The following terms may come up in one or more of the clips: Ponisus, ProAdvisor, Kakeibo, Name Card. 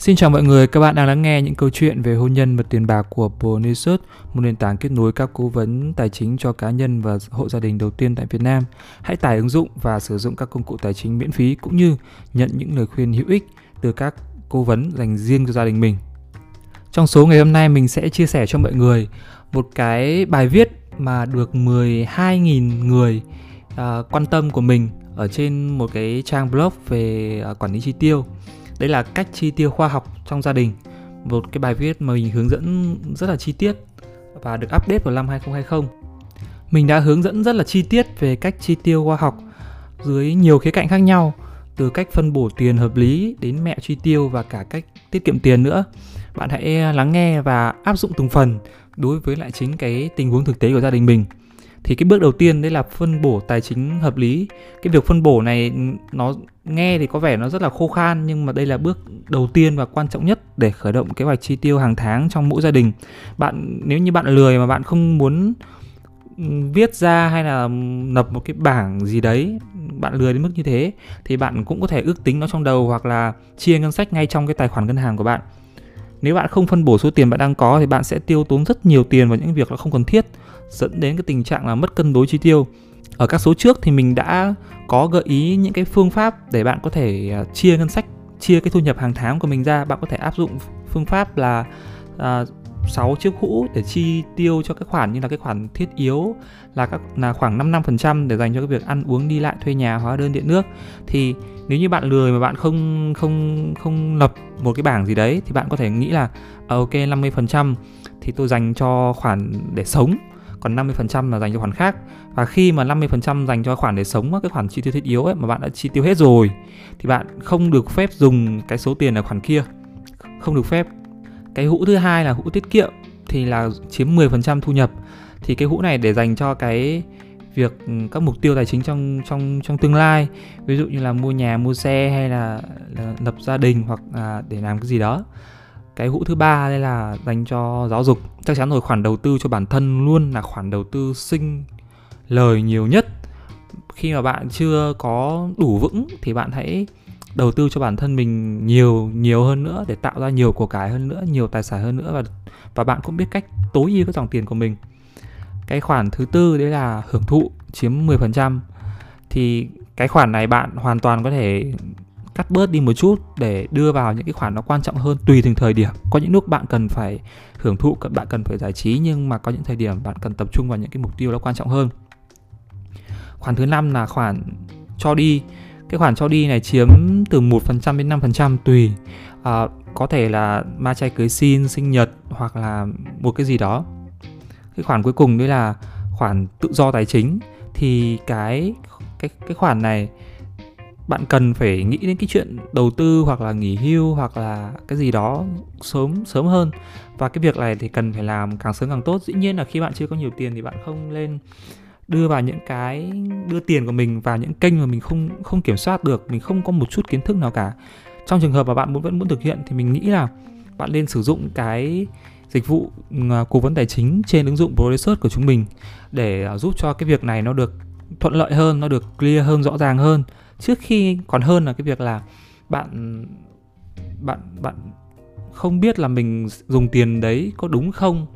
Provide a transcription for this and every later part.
Xin chào mọi người, các bạn đang lắng nghe những câu chuyện về hôn nhân và tiền bạc của Ponisus, một nền tảng kết nối các cố vấn tài chính cho cá nhân và hộ gia đình đầu tiên tại Việt Nam. Hãy tải ứng dụng và sử dụng các công cụ tài chính miễn phí cũng như nhận những lời khuyên hữu ích từ các cố vấn dành riêng cho gia đình mình. Trong số ngày hôm nay mình sẽ chia sẻ cho mọi người một cái bài viết mà được 12.000 người quan tâm của mình ở trên một cái trang blog về quản lý chi tiêu. Đấy là cách chi tiêu khoa học trong gia đình. Một cái bài viết mà mình hướng dẫn rất là chi tiết và được update vào năm 2020. Mình đã hướng dẫn rất là chi tiết về cách chi tiêu khoa học dưới nhiều khía cạnh khác nhau, từ cách phân bổ tiền hợp lý đến mẹo chi tiêu và cả cách tiết kiệm tiền nữa. Bạn hãy lắng nghe và áp dụng từng phần đối với lại chính cái tình huống thực tế của gia đình mình. Thì cái bước đầu tiên đấy là phân bổ tài chính hợp lý. Cái việc phân bổ này nó nghe thì có vẻ nó rất là khô khan, nhưng mà đây là bước đầu tiên và quan trọng nhất để khởi động kế hoạch chi tiêu hàng tháng trong mỗi gia đình. Nếu như bạn lười mà bạn không muốn viết ra hay là nộp một cái bảng gì đấy, bạn lười đến mức như thế, thì bạn cũng có thể ước tính nó trong đầu hoặc là chia ngân sách ngay trong cái tài khoản ngân hàng của bạn. Nếu bạn không phân bổ số tiền bạn đang có thì bạn sẽ tiêu tốn rất nhiều tiền vào những việc nó không cần thiết, dẫn đến cái tình trạng là mất cân đối chi tiêu. Ở các số trước thì mình đã có gợi ý những cái phương pháp để bạn có thể chia ngân sách, chia cái thu nhập hàng tháng của mình ra. Bạn có thể áp dụng phương pháp là 6 chiếc hũ để chi tiêu cho các khoản như là cái khoản thiết yếu là khoảng 55% để dành cho cái việc ăn uống, đi lại, thuê nhà, hóa đơn, điện nước. Thì nếu như bạn lười mà bạn không lập một cái bảng gì đấy thì bạn có thể nghĩ là ok, 50% thì tôi dành cho khoản để sống, còn 50% là dành cho khoản khác. Và khi mà 50% dành cho khoản để sống, cái khoản chi tiêu thiết yếu ấy, mà bạn đã chi tiêu hết rồi thì bạn không được phép dùng cái số tiền ở khoản kia, không được phép. Cái hũ thứ hai là hũ tiết kiệm thì là chiếm 10% thu nhập. Thì cái hũ này để dành cho cái việc các mục tiêu tài chính trong tương lai, ví dụ như là mua nhà, mua xe hay là lập gia đình hoặc để làm cái gì đó. Cái hũ thứ ba đây là dành cho giáo dục. Chắc chắn rồi, khoản đầu tư cho bản thân luôn là khoản đầu tư sinh lời nhiều nhất. Khi mà bạn chưa có đủ vững thì bạn hãy đầu tư cho bản thân mình nhiều hơn nữa để tạo ra nhiều của cải hơn nữa, nhiều tài sản hơn nữa, và bạn cũng biết cách tối ưu các dòng tiền của mình. Cái khoản thứ tư đấy là hưởng thụ chiếm 10%. Thì cái khoản này bạn hoàn toàn có thể cắt bớt đi một chút để đưa vào những cái khoản nó quan trọng hơn tùy từng thời điểm. Có những lúc bạn cần phải hưởng thụ, bạn cần phải giải trí, nhưng mà có những thời điểm bạn cần tập trung vào những cái mục tiêu nó quan trọng hơn. Khoản thứ 5 là khoản cho đi. Cái khoản cho đi này chiếm từ 1% đến 5% tùy. Có thể là ma chay cưới xin, sinh nhật hoặc là một cái gì đó. Cái khoản cuối cùng đấy là khoản tự do tài chính. Thì cái khoản này bạn cần phải nghĩ đến cái chuyện đầu tư hoặc là nghỉ hưu hoặc là cái gì đó sớm hơn. Và cái việc này thì cần phải làm càng sớm càng tốt. Dĩ nhiên là khi bạn chưa có nhiều tiền thì bạn không lên đưa tiền của mình vào những kênh mà mình không kiểm soát được, mình không có một chút kiến thức nào cả. Trong trường hợp mà bạn vẫn muốn thực hiện thì mình nghĩ là bạn nên sử dụng cái dịch vụ cố vấn tài chính trên ứng dụng ProAdvisor của chúng mình để giúp cho cái việc này nó được thuận lợi hơn, nó được clear hơn, rõ ràng hơn. Trước khi còn hơn là cái việc là bạn không biết là mình dùng tiền đấy có đúng không,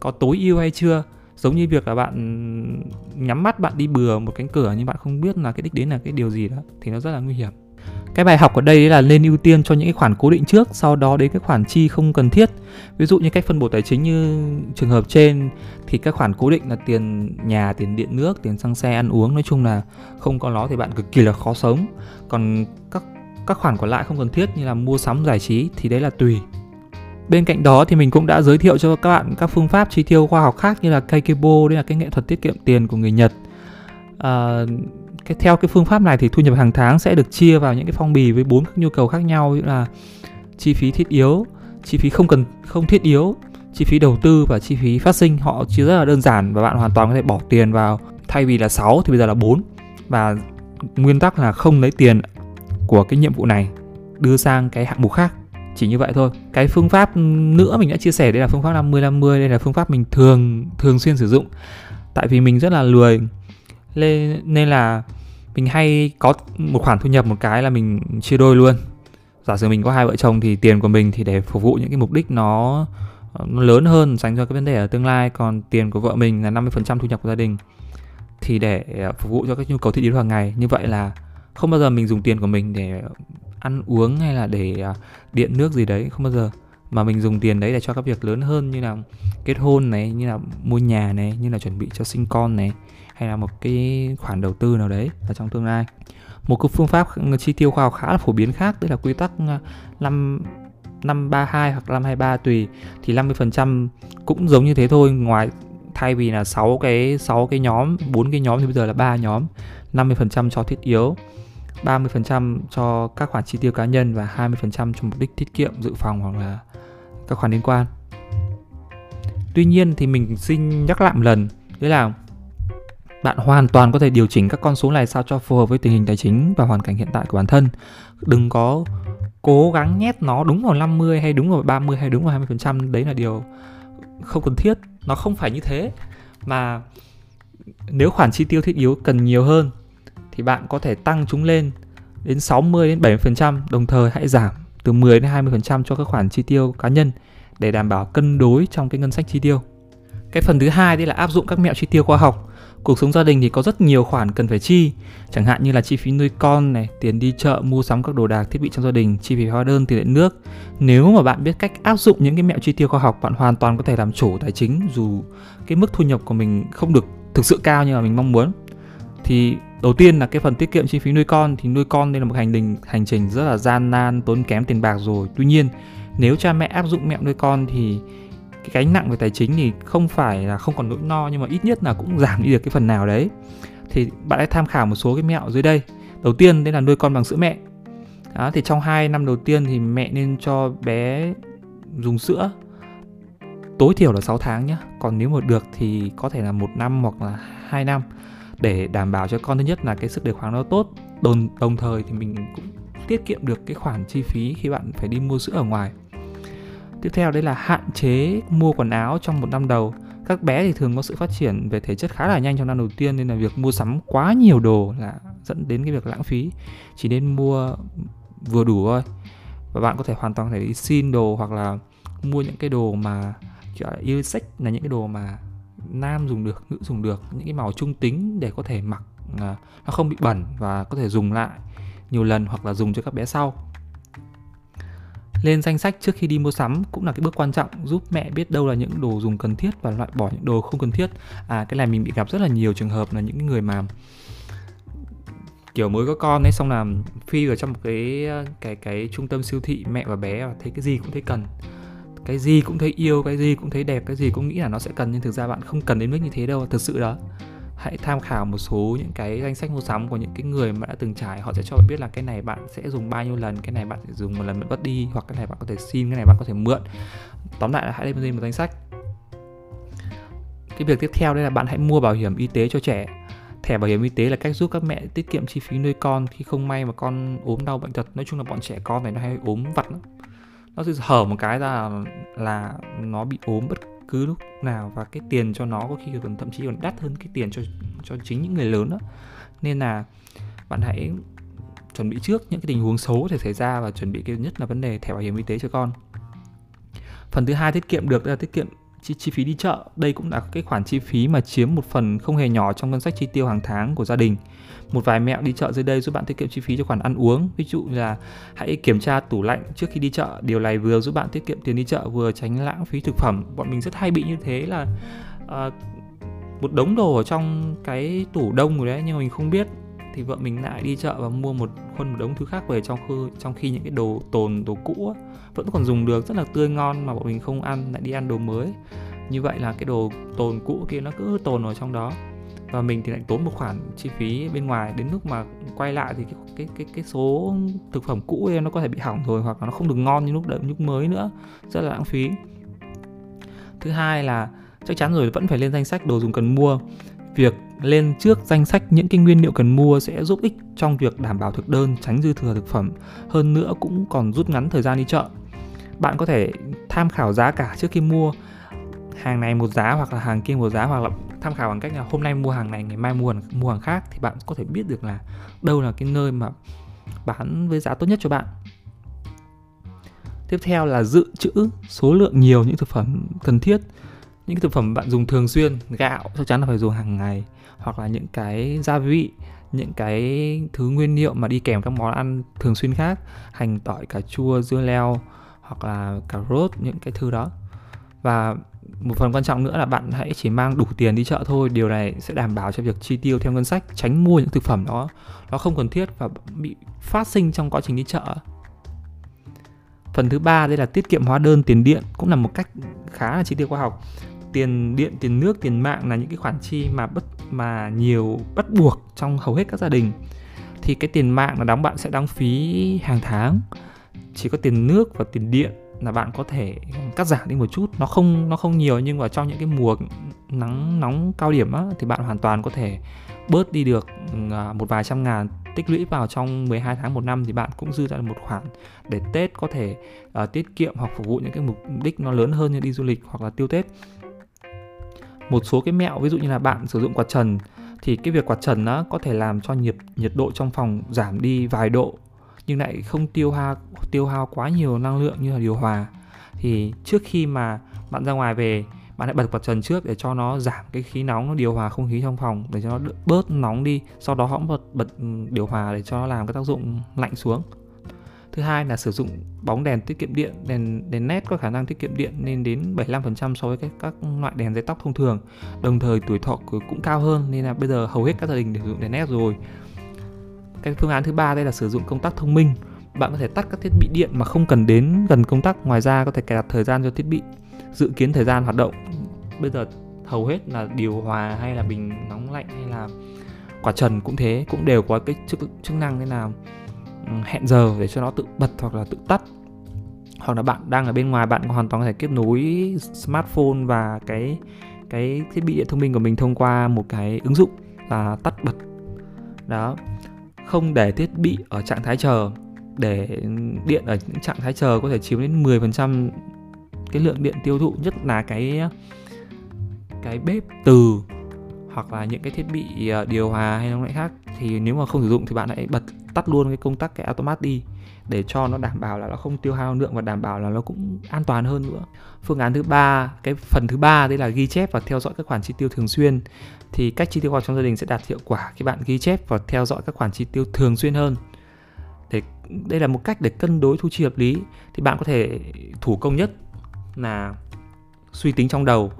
có tối ưu hay chưa. Giống như việc là bạn nhắm mắt bạn đi bừa một cánh cửa nhưng bạn không biết là cái đích đến là cái điều gì đó, thì nó rất là nguy hiểm. Cái bài học ở đây là nên ưu tiên cho những cái khoản cố định trước, sau đó đến các khoản chi không cần thiết. Ví dụ như cách phân bổ tài chính như trường hợp trên thì các khoản cố định là tiền nhà, tiền điện nước, tiền xăng xe, ăn uống, nói chung là không có nó thì bạn cực kỳ là khó sống. Còn các khoản còn lại không cần thiết như là mua sắm, giải trí thì đấy là tùy. Bên cạnh đó thì mình cũng đã giới thiệu cho các bạn các phương pháp chi tiêu khoa học khác như là Kakeibo, đây là cái nghệ thuật tiết kiệm tiền của người Nhật. Theo cái phương pháp này thì thu nhập hàng tháng sẽ được chia vào những cái phong bì với 4 các nhu cầu khác nhau, như là chi phí thiết yếu, chi phí không thiết yếu, chi phí đầu tư và chi phí phát sinh. Họ chia rất là đơn giản và bạn hoàn toàn có thể bỏ tiền vào, thay vì là 6 thì bây giờ là 4. Và nguyên tắc là không lấy tiền của cái nhiệm vụ này đưa sang cái hạng mục khác. Chỉ như vậy thôi. Cái phương pháp nữa mình đã chia sẻ, đây là phương pháp 50-50. Đây là phương pháp mình thường xuyên sử dụng. Tại vì mình rất là lười nên là mình hay có một khoản thu nhập, một cái là mình chia đôi luôn. giả sử mình có hai vợ chồng thì tiền của mình thì để phục vụ những cái mục đích nó lớn hơn dành cho cái vấn đề ở tương lai, còn tiền của vợ mình là 50% thu nhập của gia đình thì để phục vụ cho các nhu cầu thiết yếu hàng ngày. Như vậy là không bao giờ mình dùng tiền của mình để ăn uống hay là để điện nước gì đấy, không bao giờ, mà mình dùng tiền đấy để cho các việc lớn hơn như là kết hôn này, như là mua nhà này, như là chuẩn bị cho sinh con này, hay là một cái khoản đầu tư nào đấy ở trong tương lai. Một cái phương pháp chi tiêu khoa học khá là phổ biến khác, tức là quy tắc 532 hoặc 523 tùy, thì 50% cũng giống như thế thôi, ngoài thay vì là 6 cái nhóm, 4 cái nhóm thì bây giờ là 3 nhóm. 50% cho thiết yếu, 30% cho các khoản chi tiêu cá nhân và 20% cho mục đích tiết kiệm, dự phòng hoặc là các khoản liên quan. Tuy nhiên thì mình xin nhắc lại một lần, đấy là bạn hoàn toàn có thể điều chỉnh các con số này sao cho phù hợp với tình hình tài chính và hoàn cảnh hiện tại của bản thân. Đừng có cố gắng nhét nó đúng vào 50 hay đúng vào 30 hay đúng vào 20%, đấy là điều không cần thiết, nó không phải như thế. Mà nếu khoản chi tiêu thiết yếu cần nhiều hơn thì bạn có thể tăng chúng lên đến 60 đến 70%, đồng thời hãy giảm từ 10 đến 20% cho các khoản chi tiêu cá nhân để đảm bảo cân đối trong cái ngân sách chi tiêu. Cái phần thứ hai đấy là áp dụng các mẹo chi tiêu khoa học. Cuộc sống gia đình thì có rất nhiều khoản cần phải chi, chẳng hạn như là chi phí nuôi con này, tiền đi chợ mua sắm các đồ đạc thiết bị trong gia đình, chi phí hóa đơn, tiền điện nước. Nếu mà bạn biết cách áp dụng những cái mẹo chi tiêu khoa học, bạn hoàn toàn có thể làm chủ tài chính dù cái mức thu nhập của mình không được thực sự cao như mà mình mong muốn. Thì đầu tiên là cái phần tiết kiệm chi phí nuôi con, thì nuôi con đây là một hành trình rất là gian nan, tốn kém tiền bạc rồi. Tuy nhiên nếu cha mẹ áp dụng mẹo nuôi con thì cái gánh nặng về tài chính thì không phải là không còn nỗi no, nhưng mà ít nhất là cũng giảm đi được cái phần nào đấy. Thì bạn hãy tham khảo một số cái mẹo dưới đây. Đầu tiên đây là nuôi con bằng sữa mẹ. Đó, thì trong 2 năm đầu tiên thì mẹ nên cho bé dùng sữa tối thiểu là 6 tháng nhé. Còn nếu mà được thì có thể là 1 năm hoặc là 2 năm để đảm bảo cho con, thứ nhất là cái sức đề kháng nó tốt, đồng thời thì mình cũng tiết kiệm được cái khoản chi phí khi bạn phải đi mua sữa ở ngoài. Tiếp theo đây là hạn chế mua quần áo trong 1 năm đầu. Các bé thì thường có sự phát triển về thể chất khá là nhanh trong năm đầu tiên, nên là việc mua sắm quá nhiều đồ là dẫn đến cái việc lãng phí. Chỉ nên mua vừa đủ thôi. Và bạn có thể hoàn toàn có thể đi xin đồ hoặc là mua những cái đồ mà kiểu unisex, là những cái đồ mà nam dùng được, nữ dùng được, những cái màu trung tính để có thể mặc nó không bị bẩn và có thể dùng lại nhiều lần hoặc là dùng cho các bé sau. Lên danh sách trước khi đi mua sắm cũng là cái bước quan trọng, giúp mẹ biết đâu là những đồ dùng cần thiết và loại bỏ những đồ không cần thiết. Cái này mình bị gặp rất là nhiều trường hợp là những người mà kiểu mới có con ấy, xong là phi vào trong một cái trung tâm siêu thị, mẹ và bé và thấy cái gì cũng thấy cần, cái gì cũng thấy yêu, cái gì cũng thấy đẹp, cái gì cũng nghĩ là nó sẽ cần, nhưng thực ra bạn không cần đến mức như thế đâu, thực sự đó. Hãy tham khảo một số những cái danh sách mua sắm của những cái người mà đã từng trải, họ sẽ cho bạn biết là cái này bạn sẽ dùng bao nhiêu lần, cái này bạn sẽ dùng một lần bạn vứt đi, hoặc cái này bạn có thể xin, cái này bạn có thể mượn. Tóm lại là hãy lên một danh sách. Cái việc tiếp theo đây là bạn hãy mua bảo hiểm y tế cho trẻ. Thẻ bảo hiểm y tế là cách giúp các mẹ tiết kiệm chi phí nuôi con khi không may mà con ốm đau bệnh tật. Nói chung là bọn trẻ con này nó hay ốm vặt lắm. Nó sẽ hở một cái ra là nó bị ốm bất cứ lúc nào, và cái tiền cho nó có khi còn thậm chí còn đắt hơn cái tiền cho chính những người lớn đó. Nên là bạn hãy chuẩn bị trước những cái tình huống xấu có thể xảy ra và chuẩn bị cái nhất là vấn đề thẻ bảo hiểm y tế cho con. Phần thứ hai tiết kiệm được là tiết kiệm chi phí đi chợ. Đây cũng là cái khoản chi phí mà chiếm một phần không hề nhỏ trong ngân sách chi tiêu hàng tháng của gia đình. Một vài mẹo đi chợ dưới đây giúp bạn tiết kiệm chi phí cho khoản ăn uống. Ví dụ là hãy kiểm tra tủ lạnh trước khi đi chợ. Điều này vừa giúp bạn tiết kiệm tiền đi chợ, vừa tránh lãng phí thực phẩm. Bọn mình rất hay bị như thế là một đống đồ ở trong cái tủ đông rồi đấy, nhưng mà mình không biết, thì vợ mình lại đi chợ và mua một đống thứ khác về, trong khi những cái đồ tồn, đồ cũ vẫn còn dùng được, rất là tươi ngon mà bọn mình không ăn, lại đi ăn đồ mới. Như vậy là cái đồ tồn cũ kia nó cứ tồn ở trong đó và mình thì lại tốn một khoản chi phí bên ngoài, đến lúc mà quay lại thì cái số thực phẩm cũ ấy nó có thể bị hỏng rồi, hoặc là nó không được ngon như lúc mới nữa, rất là lãng phí. Thứ hai là chắc chắn rồi, vẫn phải lên danh sách đồ dùng cần mua. Việc lên trước danh sách những cái nguyên liệu cần mua sẽ giúp ích trong việc đảm bảo thực đơn, tránh dư thừa thực phẩm. Hơn nữa cũng còn rút ngắn thời gian đi chợ. Bạn có thể tham khảo giá cả trước khi mua, hàng này một giá hoặc là hàng kia một giá, hoặc là tham khảo bằng cách là hôm nay mua hàng này, ngày mai mua hàng khác, thì bạn có thể biết được là đâu là cái nơi mà bán với giá tốt nhất cho bạn. Tiếp theo là dự trữ số lượng nhiều những thực phẩm cần thiết, những cái thực phẩm bạn dùng thường xuyên. Gạo chắc chắn là phải dùng hàng ngày, hoặc là những cái gia vị, những cái thứ nguyên liệu mà đi kèm các món ăn thường xuyên khác, hành, tỏi, cà chua, dưa leo hoặc là cà rốt, những cái thứ đó. Và một phần quan trọng nữa là bạn hãy chỉ mang đủ tiền đi chợ thôi. Điều này sẽ đảm bảo cho việc chi tiêu theo ngân sách, tránh mua những thực phẩm nó không cần thiết và bị phát sinh trong quá trình đi chợ. Phần thứ ba đây là tiết kiệm hóa đơn tiền điện, cũng là một cách khá là chi tiêu khoa học. Tiền điện, tiền nước, tiền mạng là những cái khoản chi mà nhiều bắt buộc trong hầu hết các gia đình. Thì cái tiền mạng là bạn sẽ đóng phí hàng tháng. Chỉ có tiền nước và tiền điện là bạn có thể cắt giảm đi một chút, nó không nhiều, nhưng mà trong những cái mùa nắng nóng cao điểm á, thì bạn hoàn toàn có thể bớt đi được một vài trăm ngàn, tích lũy vào trong 12 tháng một năm thì bạn cũng dư ra một khoản để Tết có thể tiết kiệm hoặc phục vụ những cái mục đích nó lớn hơn như đi du lịch hoặc là tiêu Tết. Một số cái mẹo ví dụ như là bạn sử dụng quạt trần, thì cái việc quạt trần đó có thể làm cho nhiệt độ trong phòng giảm đi vài độ nhưng lại không tiêu hao quá nhiều năng lượng như là điều hòa. Thì trước khi mà bạn ra ngoài về, bạn hãy bật quạt trần trước để cho nó giảm cái khí nóng, nó điều hòa không khí trong phòng để cho nó bớt nóng đi. Sau đó hãng bật điều hòa để cho nó làm cái tác dụng lạnh xuống. Thứ hai là sử dụng bóng đèn tiết kiệm điện. Đèn LED có khả năng tiết kiệm điện lên đến 75% so với các loại đèn dây tóc thông thường. Đồng thời tuổi thọ cũng cao hơn, nên là bây giờ hầu hết các gia đình đều sử dụng đèn LED rồi. Cái phương án thứ ba đây là sử dụng công tắc thông minh. Bạn có thể tắt các thiết bị điện mà không cần đến gần công tắc. Ngoài ra có thể cài đặt thời gian cho thiết bị, dự kiến thời gian hoạt động. Bây giờ hầu hết là điều hòa hay là bình nóng lạnh hay là quạt trần cũng thế, cũng đều có cái chức năng nên là hẹn giờ để cho nó tự bật hoặc là tự tắt. Hoặc là bạn đang ở bên ngoài, bạn hoàn toàn có thể kết nối smartphone và cái thiết bị điện thông minh của mình thông qua một cái ứng dụng là tắt bật đó. Không để thiết bị ở trạng thái chờ. Để điện ở những trạng thái chờ có thể chiếm đến 10% cái lượng điện tiêu thụ, nhất là cái bếp từ hoặc là những cái thiết bị điều hòa hay nóng lạnh khác. Thì nếu mà không sử dụng thì bạn hãy tắt luôn cái công tắc, cái automat đi để cho nó đảm bảo là nó không tiêu hao năng lượng và đảm bảo là nó cũng an toàn hơn nữa. Phương án thứ ba, cái phần thứ ba đây là ghi chép và theo dõi các khoản chi tiêu thường xuyên. Thì cách chi tiêu khoa học trong gia đình sẽ đạt hiệu quả khi bạn ghi chép và theo dõi các khoản chi tiêu thường xuyên hơn. Đây là một cách để cân đối thu chi hợp lý. Thì bạn có thể thủ công nhất là suy tính trong đầu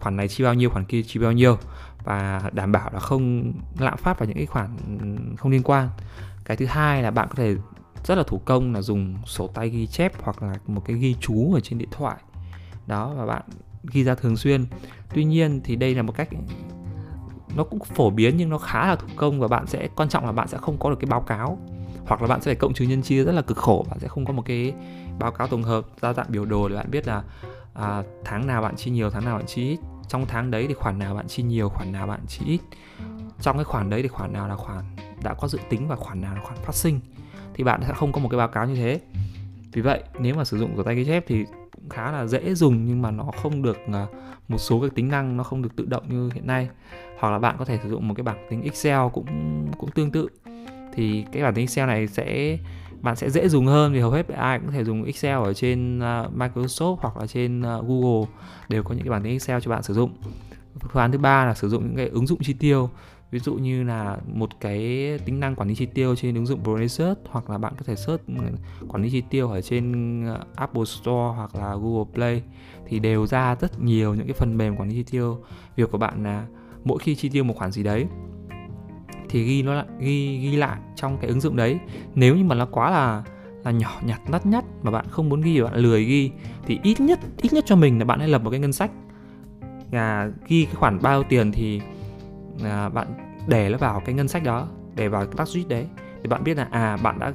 khoản này chi bao nhiêu, khoản kia chi bao nhiêu, và đảm bảo là không lạm phát vào những cái khoản không liên quan. Cái thứ hai là bạn có thể rất là thủ công là dùng sổ tay ghi chép hoặc là một cái ghi chú ở trên điện thoại đó, và bạn ghi ra thường xuyên. Tuy nhiên thì đây là một cách nó cũng phổ biến nhưng nó khá là thủ công, và quan trọng là bạn sẽ không có được cái báo cáo, hoặc là bạn sẽ phải cộng trừ nhân chia rất là cực khổ. Bạn sẽ không có một cái báo cáo tổng hợp ra dạng biểu đồ để bạn biết là tháng nào bạn chi nhiều, tháng nào bạn chi ít, trong tháng đấy thì khoản nào bạn chi nhiều, khoản nào bạn chi ít, trong cái khoản đấy thì khoản nào là khoản đã có dự tính và khoản nào là khoản phát sinh. Thì bạn sẽ không có một cái báo cáo như thế. Vì vậy nếu mà sử dụng sổ tay ghi chép thì cũng khá là dễ dùng, nhưng mà nó không được, một số các tính năng nó không được tự động như hiện nay. Hoặc là bạn có thể sử dụng một cái bảng tính Excel cũng tương tự. Thì cái bảng tính Excel này bạn sẽ dễ dùng hơn, vì hầu hết ai cũng có thể dùng Excel ở trên Microsoft hoặc là trên Google, đều có những cái bảng tính Excel cho bạn sử dụng. Phương án thứ ba là sử dụng những cái ứng dụng chi tiêu, ví dụ như là một cái tính năng quản lý chi tiêu trên ứng dụng Ponisus, hoặc là bạn có thể search quản lý chi tiêu ở trên Apple Store hoặc là Google Play, thì đều ra rất nhiều những cái phần mềm quản lý chi tiêu. Việc của bạn là mỗi khi chi tiêu một khoản gì đấy thì ghi lại trong cái ứng dụng đấy. Nếu như mà nó quá là nhỏ nhặt lắt nhắt mà bạn không muốn ghi, bạn lười ghi, thì ít nhất cho mình là bạn hãy lập một cái ngân sách, ghi cái khoản bao nhiêu tiền thì bạn để nó vào cái ngân sách đó, để vào cái budget đấy, để bạn biết là bạn đã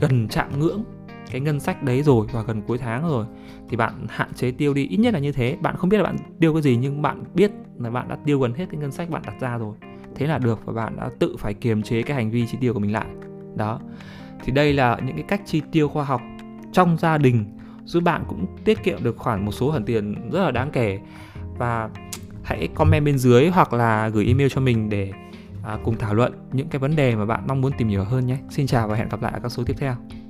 gần chạm ngưỡng cái ngân sách đấy rồi và gần cuối tháng rồi, thì bạn hạn chế tiêu đi. Ít nhất là như thế. Bạn không biết là bạn tiêu cái gì, nhưng bạn biết là bạn đã tiêu gần hết cái ngân sách bạn đặt ra rồi. Thế là được, và bạn đã tự phải kiềm chế cái hành vi chi tiêu của mình lại. Đó. Thì đây là những cái cách chi tiêu khoa học trong gia đình, giúp bạn cũng tiết kiệm được khoảng một số khoản tiền rất là đáng kể. Và hãy comment bên dưới hoặc là gửi email cho mình để cùng thảo luận những cái vấn đề mà bạn mong muốn tìm hiểu hơn nhé. Xin chào và hẹn gặp lại ở các số tiếp theo.